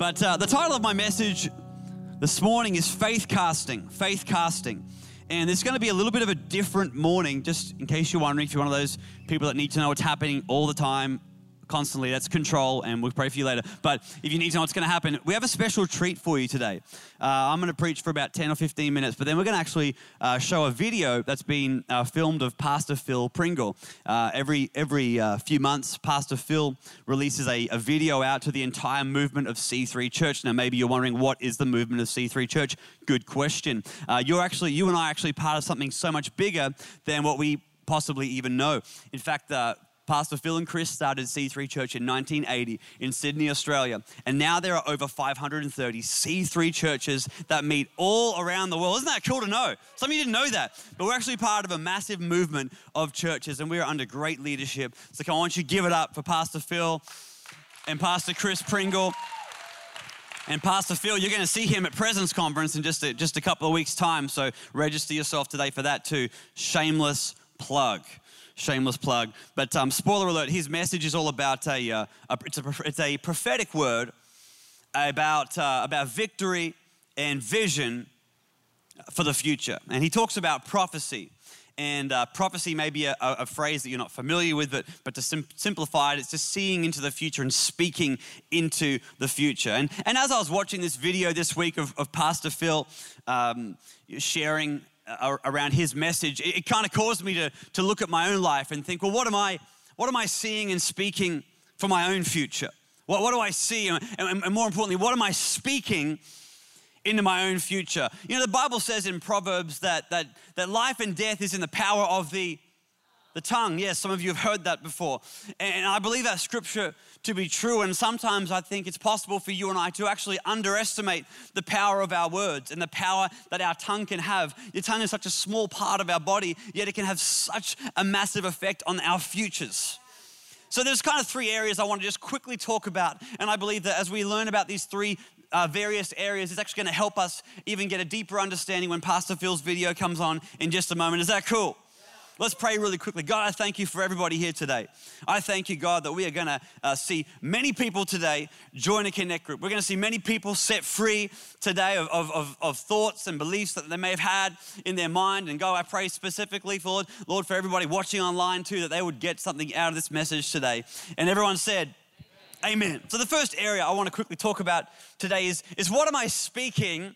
But the title of my message this morning is Faithcasting, Faithcasting. And it's going to be a little bit of a different morning, just in case you're wondering, if you're one of those people that need to know what's happening all the time, constantly. That's control, and we'll pray for you later. But if you need to know what's going to happen, we have a special treat for you today. I'm going to preach for about 10 or 15 minutes, but then we're going to actually show a video that's been filmed of Pastor Phil Pringle. Every few months, Pastor Phil releases a video out to the entire movement of C3 Church. Now, maybe you're wondering, what is the movement of C3 Church? Good question. You and I are actually part of something so much bigger than what we possibly even know. In fact, Pastor Phil and Chris started C3 Church in 1980 in Sydney, Australia. And now there are over 530 C3 churches that meet all around the world. Isn't that cool to know? Some of you didn't know that. But we're actually part of a massive movement of churches, and we are under great leadership. So I want you to give it up for Pastor Phil and Pastor Chris Pringle. And Pastor Phil, you're going to see him at Presence Conference in just a couple of weeks' time. So register yourself today for that too. Shameless plug. Shameless plug. But spoiler alert, his message is all about a prophetic word about victory and vision for the future. And he talks about prophecy. And prophecy may be a phrase that you're not familiar with, but to simplify it, it's just seeing into the future and speaking into the future. And as I was watching this video this week of Pastor Phil sharing around his message, it kind of caused me to look at my own life and think, well, what am I seeing and speaking for my own future? What do I see? And more importantly, what am I speaking into my own future? You know, the Bible says in Proverbs that life and death is in the power of the tongue. Yes, some of you have heard that before. And I believe that scripture to be true. And sometimes I think it's possible for you and I to actually underestimate the power of our words and the power that our tongue can have. Your tongue is such a small part of our body, yet it can have such a massive effect on our futures. So there's kind of three areas I want to just quickly talk about. And I believe that as we learn about these three various areas, it's actually going to help us even get a deeper understanding when Pastor Phil's video comes on in just a moment. Is that cool? Let's pray really quickly. God, I thank you for everybody here today. I thank you, God, that we are going to see many people today join a connect group. We're going to see many people set free today of thoughts and beliefs that they may have had in their mind. And God, I pray specifically for, Lord, for everybody watching online too, that they would get something out of this message today. And everyone said, amen. Amen. So the first area I want to quickly talk about today is what am I speaking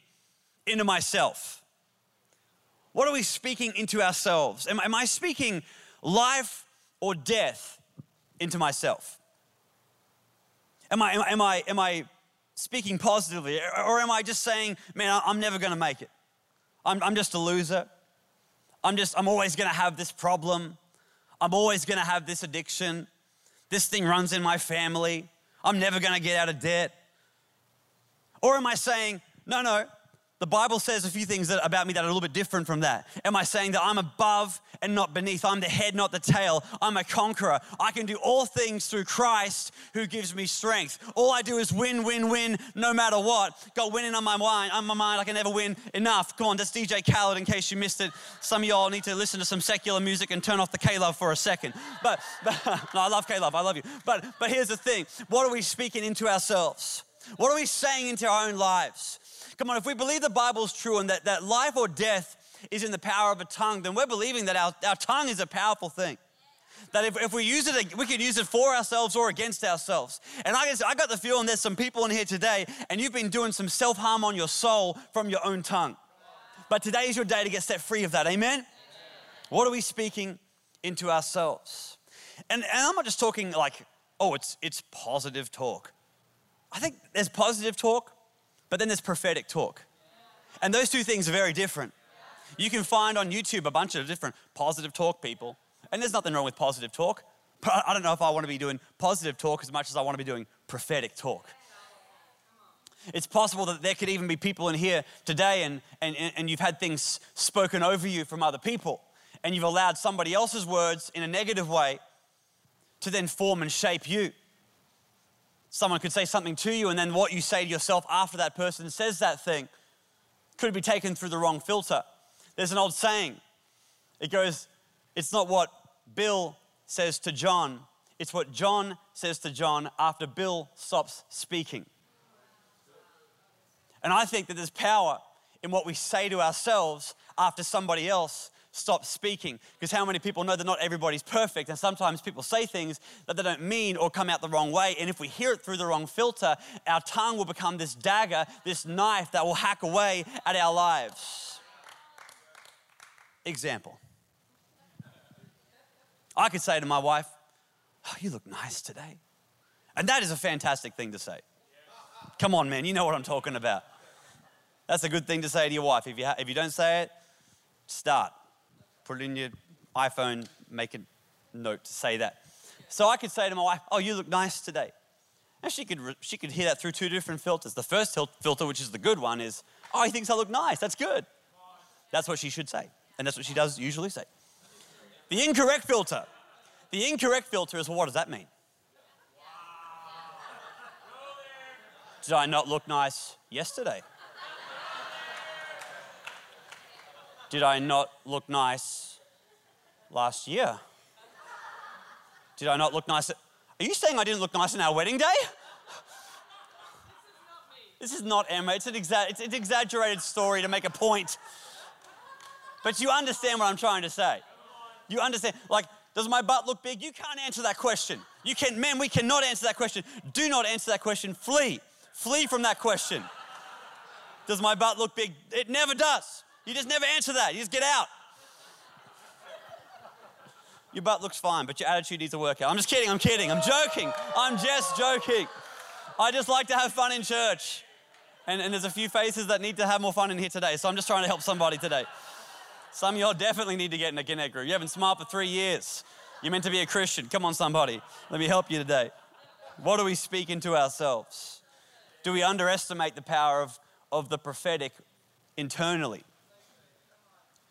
into myself? What are we speaking into ourselves? Am I speaking life or death into myself? Am I speaking positively? Or am I just saying, man, I'm never gonna make it. I'm just a loser. I'm always gonna have this problem. I'm always gonna have this addiction. This thing runs in my family. I'm never gonna get out of debt. Or am I saying, no, the Bible says a few things about me that are a little bit different from that. Am I saying that I'm above and not beneath? I'm the head, not the tail. I'm a conqueror. I can do all things through Christ who gives me strength. All I do is win, win, win, no matter what. Got winning on my mind. I can never win enough. Come on, that's DJ Khaled in case you missed it. Some of y'all need to listen to some secular music and turn off the K-Love for a second. But no, I love K-Love, I love you. But here's the thing, what are we speaking into ourselves? What are we saying into our own lives? Come on, if we believe the Bible's true and that life or death is in the power of a tongue, then we're believing that our tongue is a powerful thing. That if we use it, we can use it for ourselves or against ourselves. And I got the feeling there's some people in here today and you've been doing some self-harm on your soul from your own tongue. But today is your day to get set free of that, amen? What are we speaking into ourselves? And I'm not just talking like, oh, it's positive talk. I think there's positive talk, but then there's prophetic talk. And those two things are very different. You can find on YouTube a bunch of different positive talk people, and there's nothing wrong with positive talk, but I don't know if I want to be doing positive talk as much as I want to be doing prophetic talk. It's possible that there could even be people in here today and you've had things spoken over you from other people, and you've allowed somebody else's words in a negative way to then form and shape you. Someone could say something to you, and then what you say to yourself after that person says that thing could be taken through the wrong filter. There's an old saying. It goes, it's not what Bill says to John, it's what John says to John after Bill stops speaking. And I think that there's power in what we say to ourselves after somebody else stops speaking. Because how many people know that not everybody's perfect, and sometimes people say things that they don't mean or come out the wrong way. And if we hear it through the wrong filter, our tongue will become this dagger, this knife that will hack away at our lives. Example. I could say to my wife, "Oh, you look nice today." And that is a fantastic thing to say. Come on, man, you know what I'm talking about. That's a good thing to say to your wife. If you don't say it, start. Put it in your iPhone, make a note to say that. So I could say to my wife, "Oh, you look nice today." And she could hear that through two different filters. The first filter, which is the good one, is, "Oh, he thinks I look nice, that's good." That's what she should say. And that's what she does usually say. The incorrect filter is, "Well, what does that mean? Did I not look nice yesterday? Did I not look nice last year? Did I not look nice Are you saying I didn't look nice on our wedding day?" This is not Emma. It's an exaggerated story to make a point. But you understand what I'm trying to say. You understand, like, does my butt look big? You can't answer that question. We cannot answer that question. Do not answer that question. Flee. Flee from that question. Does my butt look big? It never does. You just never answer that. You just get out. Your butt looks fine, but your attitude needs to work out. I'm just kidding. I'm kidding. I'm joking. I'm just joking. I just like to have fun in church. And there's a few faces that need to have more fun in here today, so I'm just trying to help somebody today. Some of y'all definitely need to get in a Connect group. You haven't smiled for 3 years. You're meant to be a Christian. Come on, somebody. Let me help you today. What do we speak into ourselves? Do we underestimate the power of the prophetic internally?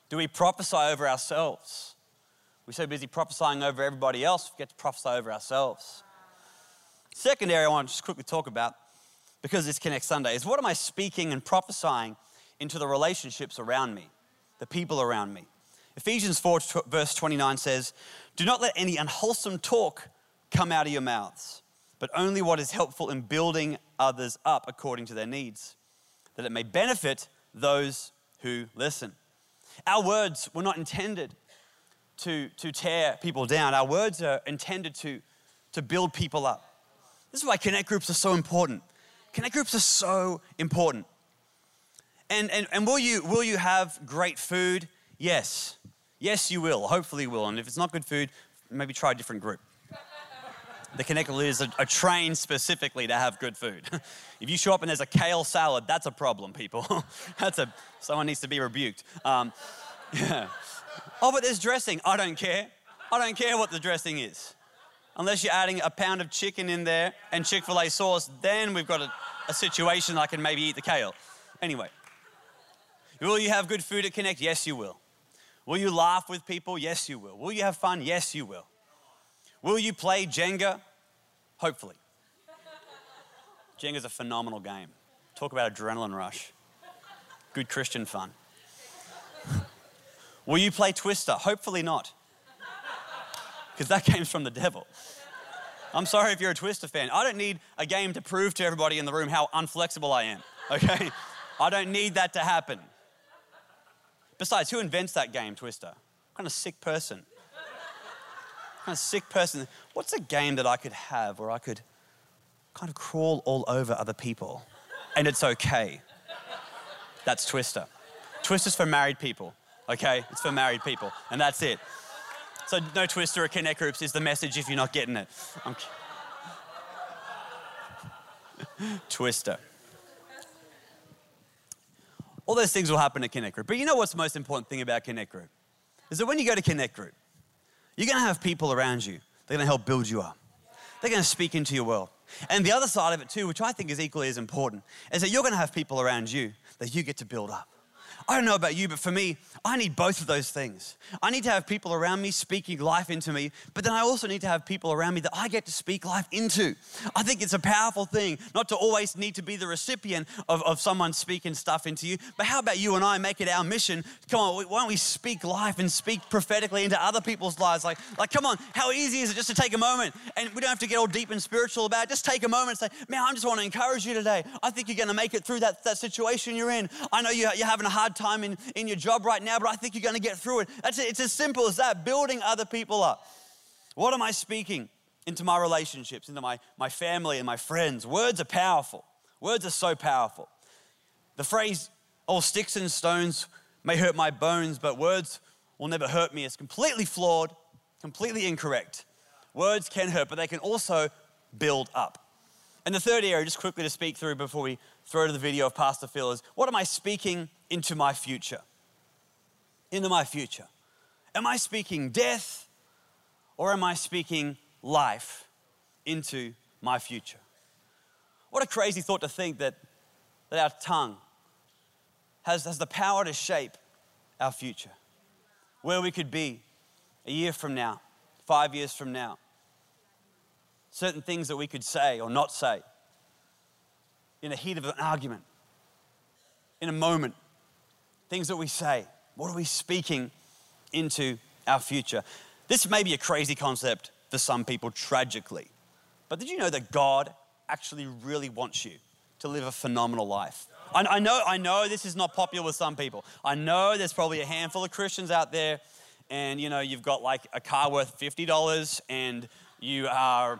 Do we prophesy over ourselves? We're so busy prophesying over everybody else, we forget to prophesy over ourselves. Second area I want to just quickly talk about, because it's Connect Sunday, is what am I speaking and prophesying into the relationships around me, the people around me? Ephesians 4 verse 29 says, "Do not let any unwholesome talk come out of your mouths, but only what is helpful in building others up according to their needs, that it may benefit those who listen." Our words were not intended to tear people down. Our words are intended to build people up. This is why Connect groups are so important. Connect groups are so important. And will you have great food? Yes. Yes, you will. Hopefully you will. And if it's not good food, maybe try a different group. The Connect leaders are trained specifically to have good food. If you show up and there's a kale salad, that's a problem, people. Someone needs to be rebuked. Yeah. Oh, but there's dressing. I don't care. I don't care what the dressing is. Unless you're adding a pound of chicken in there and Chick-fil-A sauce, then we've got a situation I can maybe eat the kale. Anyway. Will you have good food at Connect? Yes, you will. Will you laugh with people? Yes, you will. Will you have fun? Yes, you will. Will you play Jenga? Hopefully. Jenga's a phenomenal game. Talk about adrenaline rush. Good Christian fun. Will you play Twister? Hopefully not. Because that game's from the devil. I'm sorry if you're a Twister fan. I don't need a game to prove to everybody in the room how unflexible I am, okay? I don't need that to happen. Besides, who invents that game, Twister? What kind of sick person? What kind of sick person? What's a game that I could have where I could kind of crawl all over other people and it's okay? That's Twister. Twister's for married people, okay? It's for married people, and that's it. So no Twister or Connect groups is the message if you're not getting it. Twister. All those things will happen at Connect Group. But you know what's the most important thing about Connect Group? Is that when you go to Connect Group, you're going to have people around you. They're going to help build you up. They're going to speak into your world. And the other side of it too, which I think is equally as important, is that you're going to have people around you that you get to build up. I don't know about you, but for me, I need both of those things. I need to have people around me speaking life into me, but then I also need to have people around me that I get to speak life into. I think it's a powerful thing not to always need to be the recipient of someone speaking stuff into you, but how about you and I make it our mission? Come on, why don't we speak life and speak prophetically into other people's lives? Like come on, how easy is it just to take a moment? And we don't have to get all deep and spiritual about it. Just take a moment and say, man, I just want to encourage you today. I think you're going to make it through that situation you're in. I know you're having a hard time in your job right now, but I think you're going to get through it. It's as simple as that, building other people up. What am I speaking into my relationships, into my family and my friends? Words are powerful. Words are so powerful. The phrase, "Oh, sticks and stones may hurt my bones, but words will never hurt me," is completely flawed, completely incorrect. Words can hurt, but they can also build up. And the third area, just quickly to speak through before we throw to the video of Pastor Phil, is what am I speaking into my future? Into my future. Am I speaking death or am I speaking life into my future? What a crazy thought to think that our tongue has the power to shape our future. Where we could be a year from now, 5 years from now. Certain things that we could say or not say in the heat of an argument, in a moment, things that we say. What are we speaking into our future? This may be a crazy concept for some people, tragically, but did you know that God actually really wants you to live a phenomenal life? I know this is not popular with some people. I know there's probably a handful of Christians out there and you know, you've got like a car worth $50 and you don't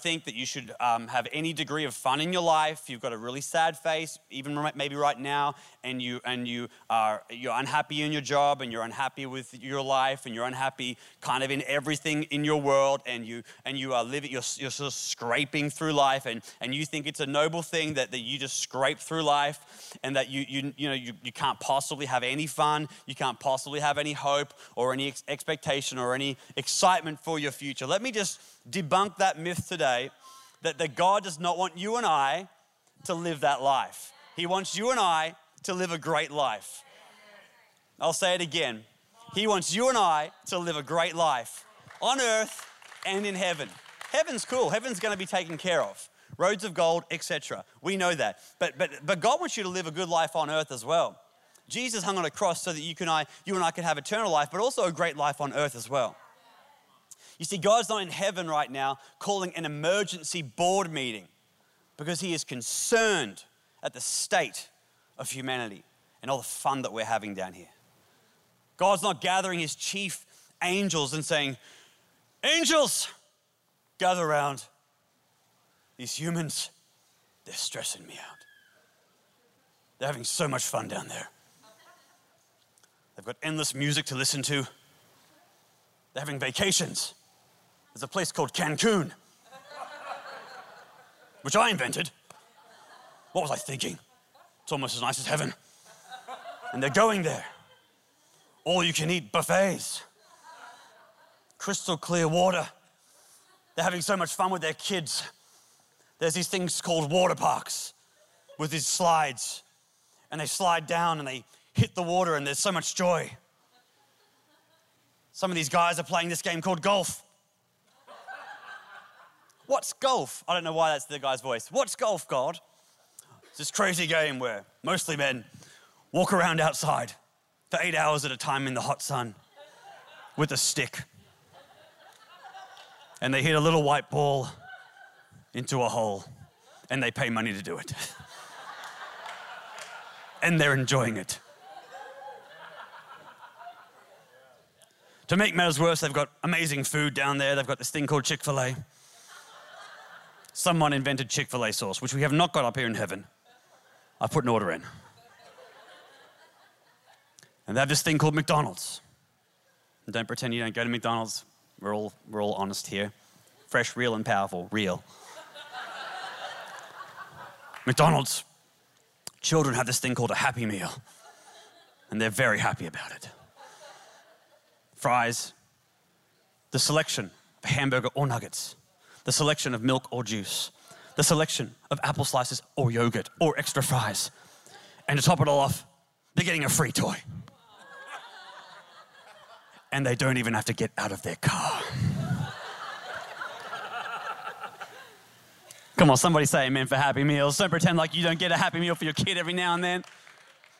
think that you should have any degree of fun in your life. You've got a really sad face, even maybe right now, and you're unhappy in your job, and you're unhappy with your life, and you're unhappy kind of in everything in your world, and you're sort of scraping through life, and you think it's a noble thing that you just scrape through life, and that you can't possibly have any fun, you can't possibly have any hope or any expectation or any excitement for your future. Let me just debunk that myth today that God does not want you and I to live that life. He wants you and I to live a great life. I'll say it again. He wants you and I to live a great life on earth and in heaven. Heaven's cool. Heaven's going to be taken care of. Roads of gold, etc. We know that. But God wants you to live a good life on earth as well. Jesus hung on a cross so that you and I could have eternal life, but also a great life on earth as well. You see, God's not in heaven right now calling an emergency board meeting because he is concerned at the state of humanity and all the fun that we're having down here. God's not gathering his chief angels and saying, "Angels, gather around. These humans, they're stressing me out. They're having so much fun down there. They've got endless music to listen to. They're having vacations. There's a place called Cancun, which I invented. What was I thinking? It's almost as nice as heaven. And they're going there. All you can eat buffets, crystal clear water. They're having so much fun with their kids. There's these things called water parks with these slides, and they slide down and they hit the water and there's so much joy. Some of these guys are playing this game called golf." "What's golf?" I don't know why that's the guy's voice. "What's golf, God?" "It's this crazy game where mostly men walk around outside for 8 hours at a time in the hot sun with a stick. And they hit a little white ball into a hole and they pay money to do it. And they're enjoying it. To make matters worse, they've got amazing food down there. They've got this thing called Chick-fil-A. Someone invented Chick-fil-A sauce, which we have not got up here in heaven. I put an order in. And they have this thing called McDonald's. And don't pretend you don't go to McDonald's. We're all honest here. Fresh, real, and powerful. Real. McDonald's. Children have this thing called a Happy Meal. And they're very happy about it. Fries, the selection of hamburger or nuggets, the selection of milk or juice, the selection of apple slices or yogurt or extra fries, And to top it all off, they're getting a free toy. And they don't even have to get out of their car. Come on, somebody say amen for Happy Meals. Don't pretend like you don't get a Happy Meal for your kid every now and then.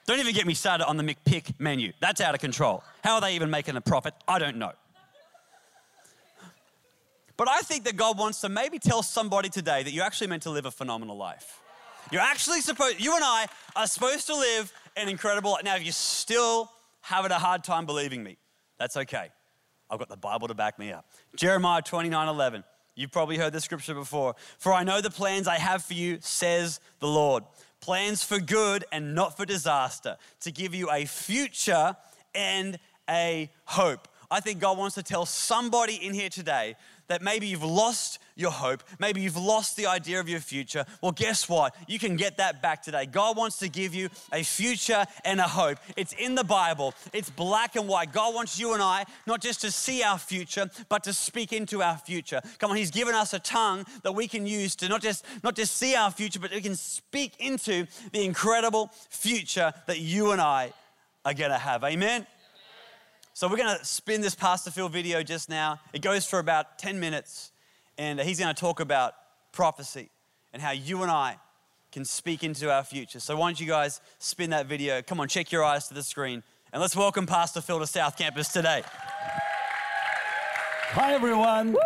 Don't even get me started on the McPick menu. That's out of control. How are they even making a profit? I don't know. But I think that God wants to maybe tell somebody today that you're actually meant to live a phenomenal life. You're actually supposed, you and I are supposed to live an incredible life. Now, if you're still having a hard time believing me, that's okay. I've got the Bible to back me up. Jeremiah 29:11. You've probably heard this scripture before. For I know the plans I have for you, says the Lord. Plans for good and not for disaster, to give you a future and a hope. I think God wants to tell somebody in here today that maybe you've lost your hope. Maybe you've lost the idea of your future. Well, guess what? You can get that back today. God wants to give you a future and a hope. It's in the Bible. It's black and white. God wants you and I not just to see our future, but to speak into our future. Come on, he's given us a tongue that we can use to not just see our future, but we can speak into the incredible future that you and I are gonna have. Amen? So we're gonna spin this Pastor Phil video just now. It goes for about 10 minutes, and he's gonna talk about prophecy and how you and I can speak into our future. So why don't you guys spin that video? Come on, check your eyes to the screen, and let's welcome Pastor Phil to South Campus today. Hi, everyone. Woo.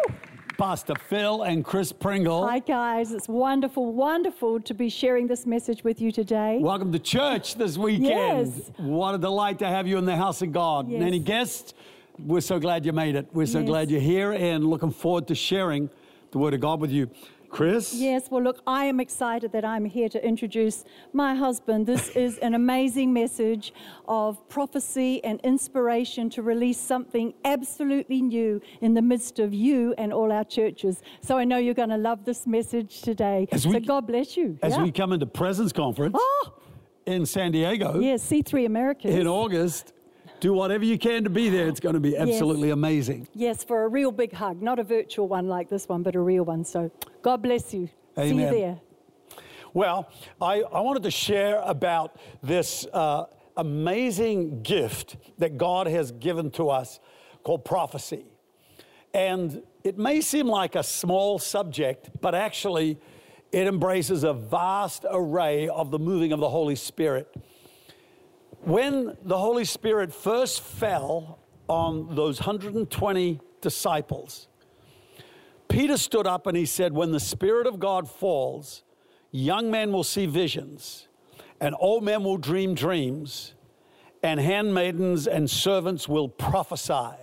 Pastor Phil and Chris Pringle. Hi, guys. It's wonderful, wonderful to be sharing this message with you today. Welcome to church this weekend. Yes. What a delight to have you in the house of God. Yes. And any guests, we're so glad you made it. We're so glad you're here and looking forward to sharing the Word of God with you. Chris? Yes, well, look, I am excited that I'm here to introduce my husband. This is an amazing message of prophecy and inspiration to release something absolutely new in the midst of you and all our churches. So I know you're going to love this message today. So God bless you. As we come into Presence Conference in San Diego. Yes, C3 Americas. In August. Do whatever you can to be there. It's going to be absolutely amazing. Yes, for a real big hug. Not a virtual one like this one, but a real one. So God bless you. Amen. See you there. Well, I wanted to share about this amazing gift that God has given to us called prophecy. And it may seem like a small subject, but actually it embraces a vast array of the moving of the Holy Spirit. When the Holy Spirit first fell on those 120 disciples, Peter stood up and he said, when the Spirit of God falls, young men will see visions, and old men will dream dreams, and handmaidens and servants will prophesy.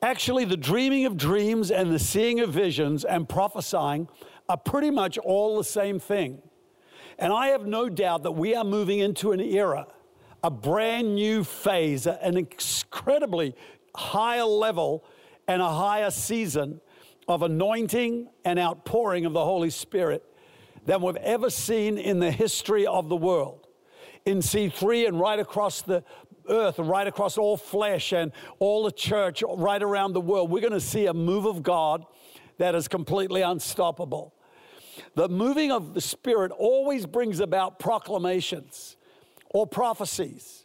Actually, the dreaming of dreams and the seeing of visions and prophesying are pretty much all the same thing. And I have no doubt that we are moving into an era, a brand new phase, an incredibly higher level and a higher season of anointing and outpouring of the Holy Spirit than we've ever seen in the history of the world. In C3 and right across the earth, right across all flesh and all the church, right around the world, we're going to see a move of God that is completely unstoppable. The moving of the Spirit always brings about proclamations or prophecies.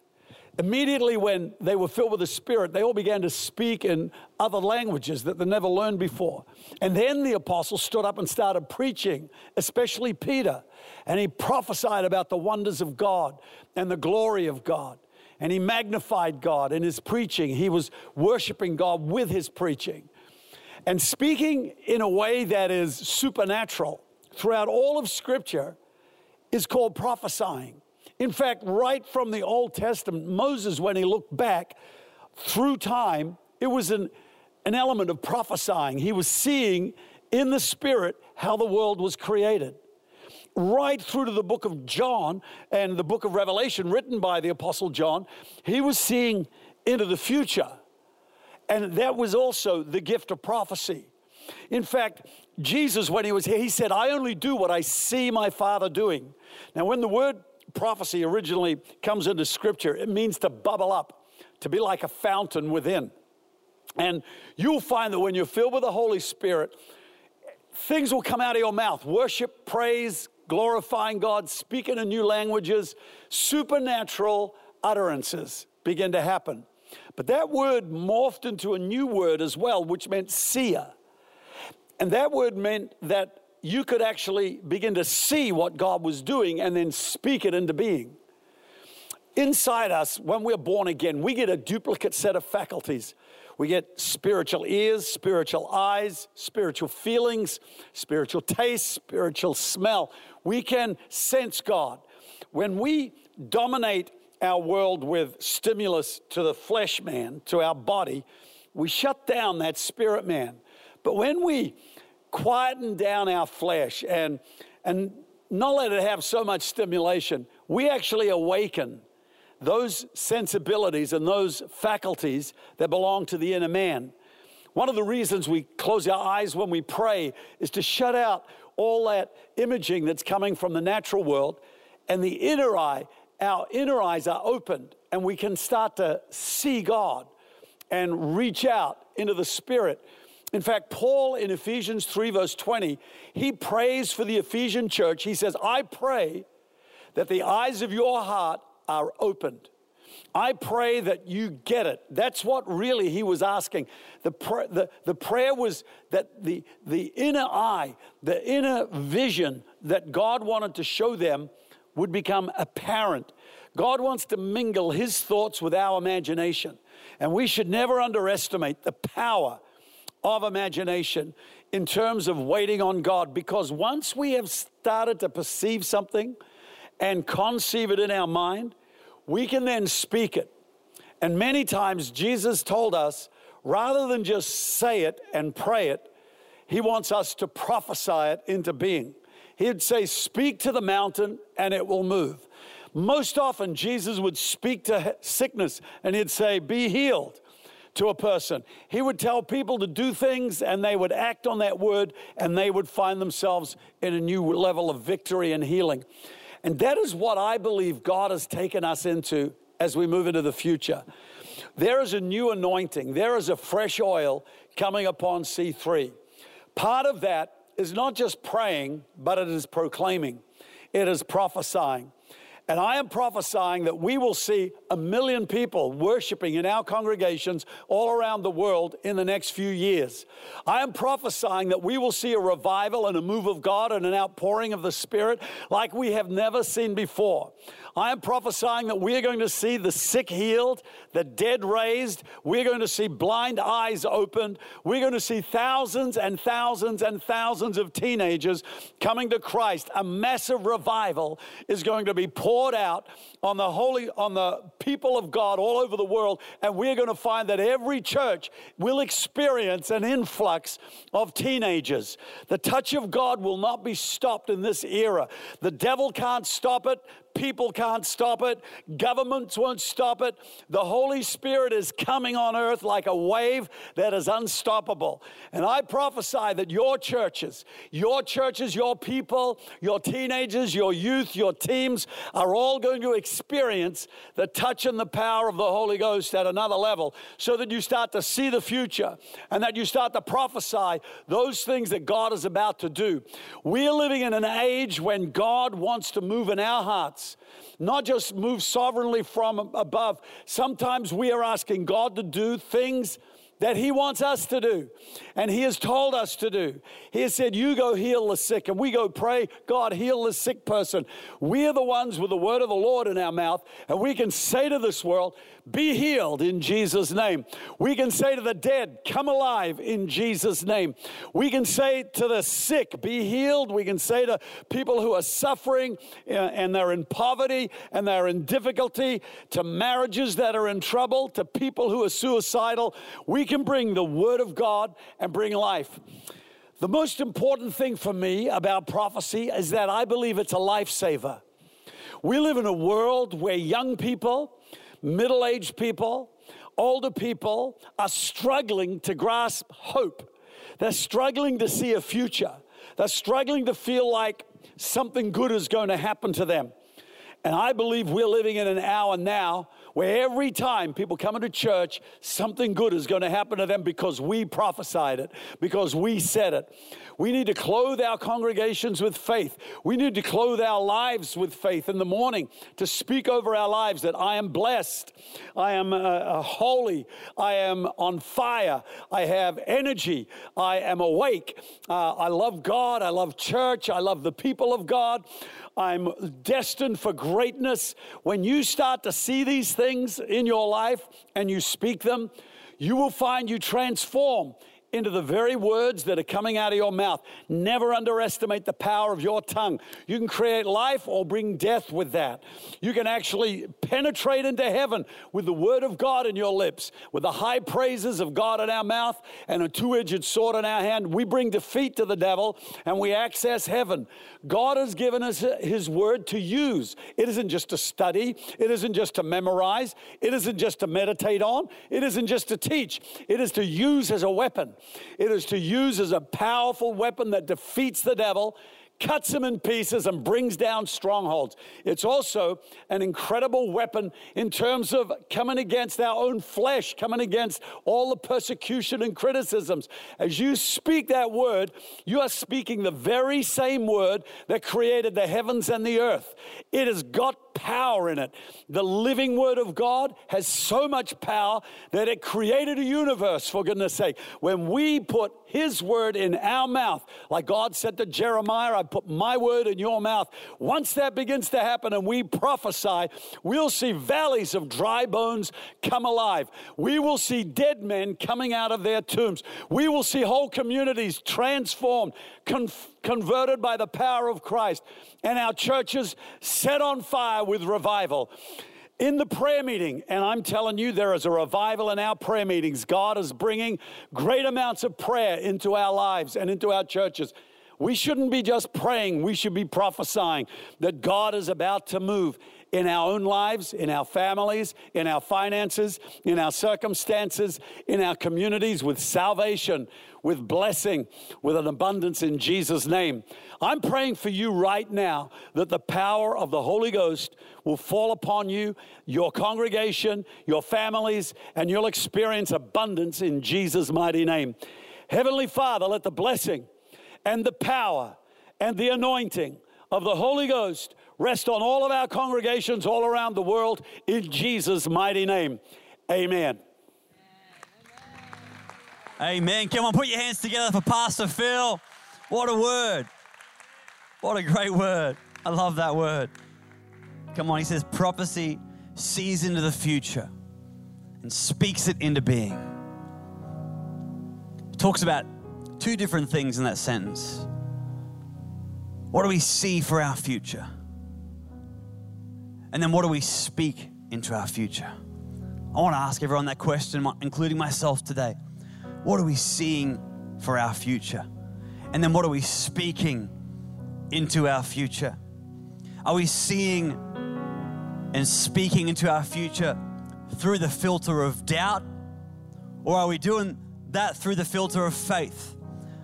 Immediately when they were filled with the Spirit, they all began to speak in other languages that they never learned before. And then the apostles stood up and started preaching, especially Peter. And he prophesied about the wonders of God and the glory of God. And he magnified God in his preaching. He was worshiping God with his preaching. And speaking in a way that is supernatural throughout all of Scripture is called prophesying. In fact, right from the Old Testament, Moses, when he looked back through time, it was an element of prophesying. He was seeing in the Spirit how the world was created. Right through to the book of John and the book of Revelation written by the Apostle John, he was seeing into the future. And that was also the gift of prophecy. In fact, Jesus, when he was here, he said, I only do what I see my Father doing. Now, when the word prophecy originally comes into Scripture, it means to bubble up, to be like a fountain within. And you'll find that when you're filled with the Holy Spirit, things will come out of your mouth, worship, praise, glorifying God, speaking in new languages, supernatural utterances begin to happen. But that word morphed into a new word as well, which meant seer. And that word meant that you could actually begin to see what God was doing and then speak it into being. Inside us, when we're born again, we get a duplicate set of faculties. We get spiritual ears, spiritual eyes, spiritual feelings, spiritual taste, spiritual smell. We can sense God. When we dominate our world with stimulus to the flesh man, to our body, we shut down that spirit man. But when we quieten down our flesh and not let it have so much stimulation, we actually awaken those sensibilities and those faculties that belong to the inner man. One of the reasons we close our eyes when we pray is to shut out all that imaging that's coming from the natural world, and the inner eye, our inner eyes are opened, and we can start to see God and reach out into the spirit. In fact, Paul in Ephesians 3 verse 20, he prays for the Ephesian church. He says, I pray that the eyes of your heart are opened. I pray that you get it. That's what really he was asking. The prayer was that the inner eye, the inner vision that God wanted to show them would become apparent. God wants to mingle his thoughts with our imagination. And we should never underestimate the power of imagination in terms of waiting on God, because once we have started to perceive something and conceive it in our mind, we can then speak it. And many times Jesus told us, rather than just say it and pray it, he wants us to prophesy it into being. He'd say, speak to the mountain and it will move. Most often Jesus would speak to sickness and he'd say, be healed to a person. He would tell people to do things and they would act on that word and they would find themselves in a new level of victory and healing. And that is what I believe God has taken us into as we move into the future. There is a new anointing. There is a fresh oil coming upon C3. Part of that is not just praying, but it is proclaiming. It is prophesying. And I am prophesying that we will see 1 million people worshiping in our congregations all around the world in the next few years. I am prophesying that we will see a revival and a move of God and an outpouring of the Spirit like we have never seen before. I am prophesying that we are going to see the sick healed, the dead raised. We're going to see blind eyes opened. We're going to see thousands and thousands and thousands of teenagers coming to Christ. A massive revival is going to be poured out on the people of God all over the world, and we're going to find that every church will experience an influx of teenagers. The touch of God will not be stopped in this era. The devil can't stop it. People can't stop it. Governments won't stop it. The Holy Spirit is coming on earth like a wave that is unstoppable. And I prophesy that your churches, your people, your teenagers, your youth, your teams are all going to experience the touch and the power of the Holy Ghost at another level, so that you start to see the future and that you start to prophesy those things that God is about to do. We're living in an age when God wants to move in our hearts. Not just move sovereignly from above. Sometimes we are asking God to do things that he wants us to do and he has told us to do. He has said, you go heal the sick, and we go pray, God, heal the sick person. We are the ones with the word of the Lord in our mouth, and we can say to this world, be healed in Jesus' name. We can say to the dead, come alive in Jesus' name. We can say to the sick, be healed. We can say to people who are suffering and they're in poverty and they're in difficulty, to marriages that are in trouble, to people who are suicidal. We can bring the word of God and bring life. The most important thing for me about prophecy is that I believe it's a lifesaver. We live in a world where young people, middle-aged people, older people are struggling to grasp hope. They're struggling to see a future. They're struggling to feel like something good is going to happen to them. And I believe we're living in an hour now where every time people come into church, something good is going to happen to them because we prophesied it, because we said it. We need to clothe our congregations with faith. We need to clothe our lives with faith in the morning to speak over our lives that I am blessed, I am holy, I am on fire, I have energy, I am awake, I love God, I love church, I love the people of God, I'm destined for greatness. When you start to see these things in your life and you speak them, you will find you transform into the very words that are coming out of your mouth. Never underestimate the power of your tongue. You can create life or bring death with that. You can actually penetrate into heaven with the word of God in your lips, with the high praises of God in our mouth and a two-edged sword in our hand. We bring defeat to the devil and we access heaven. God has given us his word to use. It isn't just to study. It isn't just to memorize. It isn't just to meditate on. It isn't just to teach. It is to use as a weapon. It is to use as a powerful weapon that defeats the devil, cuts him in pieces, and brings down strongholds. It's also an incredible weapon in terms of coming against our own flesh, coming against all the persecution and criticisms. As you speak that word, you are speaking the very same word that created the heavens and the earth. It has got power in it. The living word of God has so much power that it created a universe, for goodness sake. When we put his word in our mouth, like God said to Jeremiah, I put my word in your mouth. Once that begins to happen and we prophesy, we'll see valleys of dry bones come alive. We will see dead men coming out of their tombs. We will see whole communities transformed, converted by the power of Christ, and our churches set on fire with revival. In the prayer meeting, and I'm telling you, there is a revival in our prayer meetings. God is bringing great amounts of prayer into our lives and into our churches. We shouldn't be just praying. We should be prophesying that God is about to move in our own lives, in our families, in our finances, in our circumstances, in our communities, with salvation, with blessing, with an abundance in Jesus' name. I'm praying for you right now that the power of the Holy Ghost will fall upon you, your congregation, your families, and you'll experience abundance in Jesus' mighty name. Heavenly Father, let the blessing and the power and the anointing of the Holy Ghost rest on all of our congregations all around the world in Jesus' mighty name. Amen. Amen. Come on, put your hands together for Pastor Phil. What a word. What a great word. I love that word. Come on, he says prophecy sees into the future and speaks it into being. It talks about two different things in that sentence. What do we see for our future? And then what do we speak into our future? I want to ask everyone that question, including myself today. What are we seeing for our future? And then what are we speaking into our future? Are we seeing and speaking into our future through the filter of doubt? Or are we doing that through the filter of faith?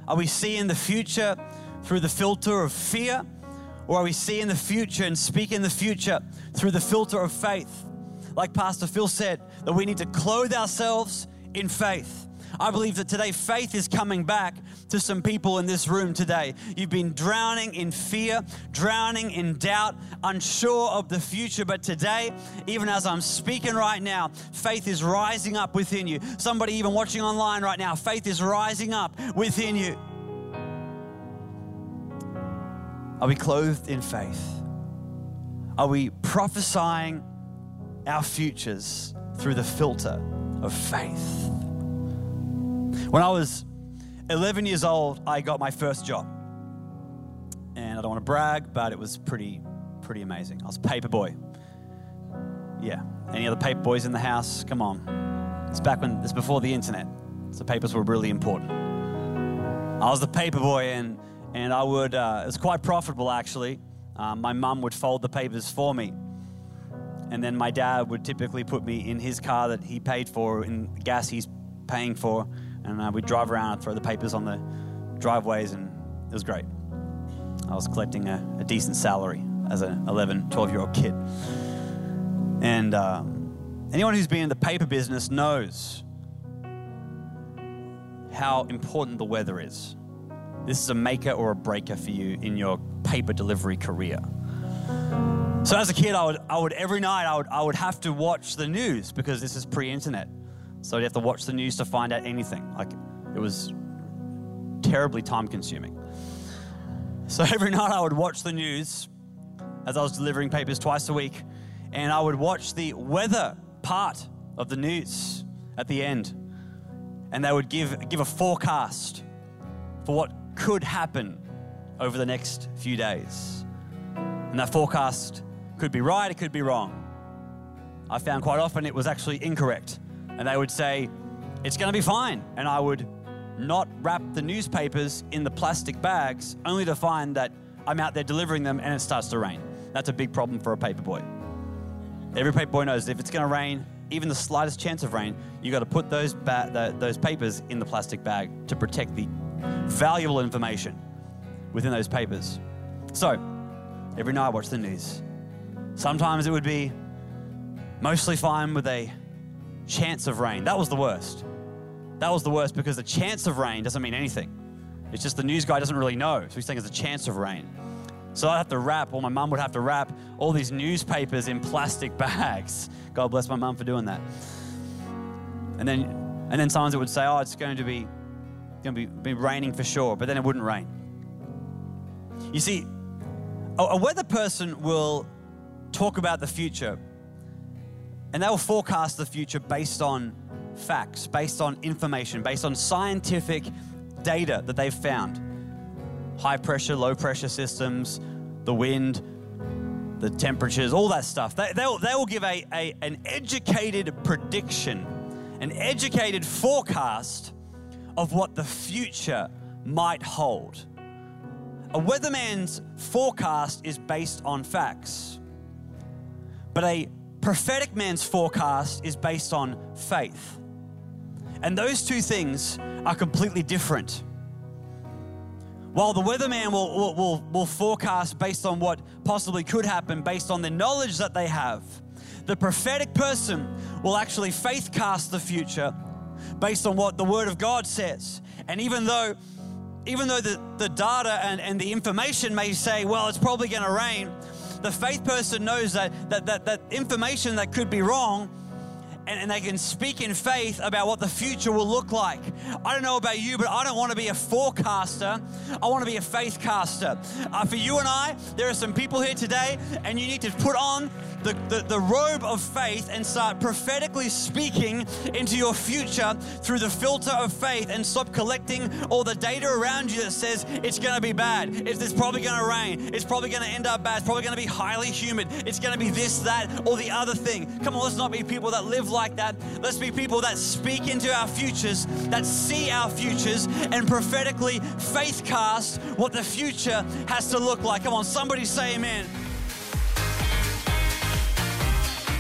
Are we seeing the future through the filter of fear? Or are we seeing the future and speaking the future through the filter of faith? Like Pastor Phil said, that we need to clothe ourselves in faith. I believe that today faith is coming back to some people in this room today. You've been drowning in fear, drowning in doubt, unsure of the future. But today, even as I'm speaking right now, faith is rising up within you. Somebody even watching online right now, faith is rising up within you. Are we clothed in faith? Are we prophesying our futures through the filter of faith? When I was 11 years old, I got my first job. And I don't want to brag, but it was pretty amazing. I was a paper boy. Yeah. Any other paper boys in the house? Come on. It's before the internet. So papers were really important. I was the paper boy, and I would, it was quite profitable actually. My mum would fold the papers for me. And then my dad would typically put me in his car that he paid for, in the gas he's paying for. And we'd drive around and throw the papers on the driveways, and it was great. I was collecting a decent salary as an 11, 12-year-old kid. And Anyone who's been in the paper business knows how important the weather is. This is a maker or a breaker for you in your paper delivery career. So as a kid, I would every night I would have to watch the news, because this is pre-internet. So I'd have to watch the news to find out anything. Like, it was terribly time consuming. So every night I would watch the news as I was delivering papers twice a week, and I would watch the weather part of the news at the end, and they would give a forecast for what could happen over the next few days. And that forecast could be right, it could be wrong. I found quite often it was actually incorrect. And they would say, it's gonna be fine. And I would not wrap the newspapers in the plastic bags, only to find that I'm out there delivering them and it starts to rain. That's a big problem for a paper boy. Every paper boy knows if it's gonna rain, even the slightest chance of rain, you gotta put those papers in the plastic bag to protect the valuable information within those papers. So, every night I watch the news. Sometimes it would be mostly fine with a chance of rain. That was the worst. That was the worst, because the chance of rain doesn't mean anything. It's just the news guy doesn't really know. So he's saying there's a chance of rain. So I'd have to wrap, or my mum would have to wrap all these newspapers in plastic bags. God bless my mum for doing that. And then sometimes it would say, oh, it's going to be raining for sure, but then it wouldn't rain. You see, a weather person will talk about the future, and they will forecast the future based on facts, based on information, based on scientific data that they've found. High pressure, low pressure systems, the wind, the temperatures, all that stuff. They will give an educated prediction, an educated forecast of what the future might hold. A weatherman's forecast is based on facts, but a prophetic man's forecast is based on faith. And those two things are completely different. While the weatherman will forecast based on what possibly could happen, based on the knowledge that they have, the prophetic person will actually faith cast the future based on what the Word of God says. And even though the data and the information may say, well, it's probably gonna rain, the faith person knows that information that could be wrong, and they can speak in faith about what the future will look like. I don't know about you, but I don't want to be a forecaster. I want to be a faith caster. For you and I, there are some people here today, and you need to put on the robe of faith and start prophetically speaking into your future through the filter of faith, and stop collecting all the data around you that says it's going to be bad, it's probably going to rain, it's probably going to end up bad, it's probably going to be highly humid, it's going to be this, that, or the other thing. Come on, let's not be people that live like that. Let's be people that speak into our futures, that see our futures, and prophetically faith cast what the future has to look like. Come on, somebody say amen.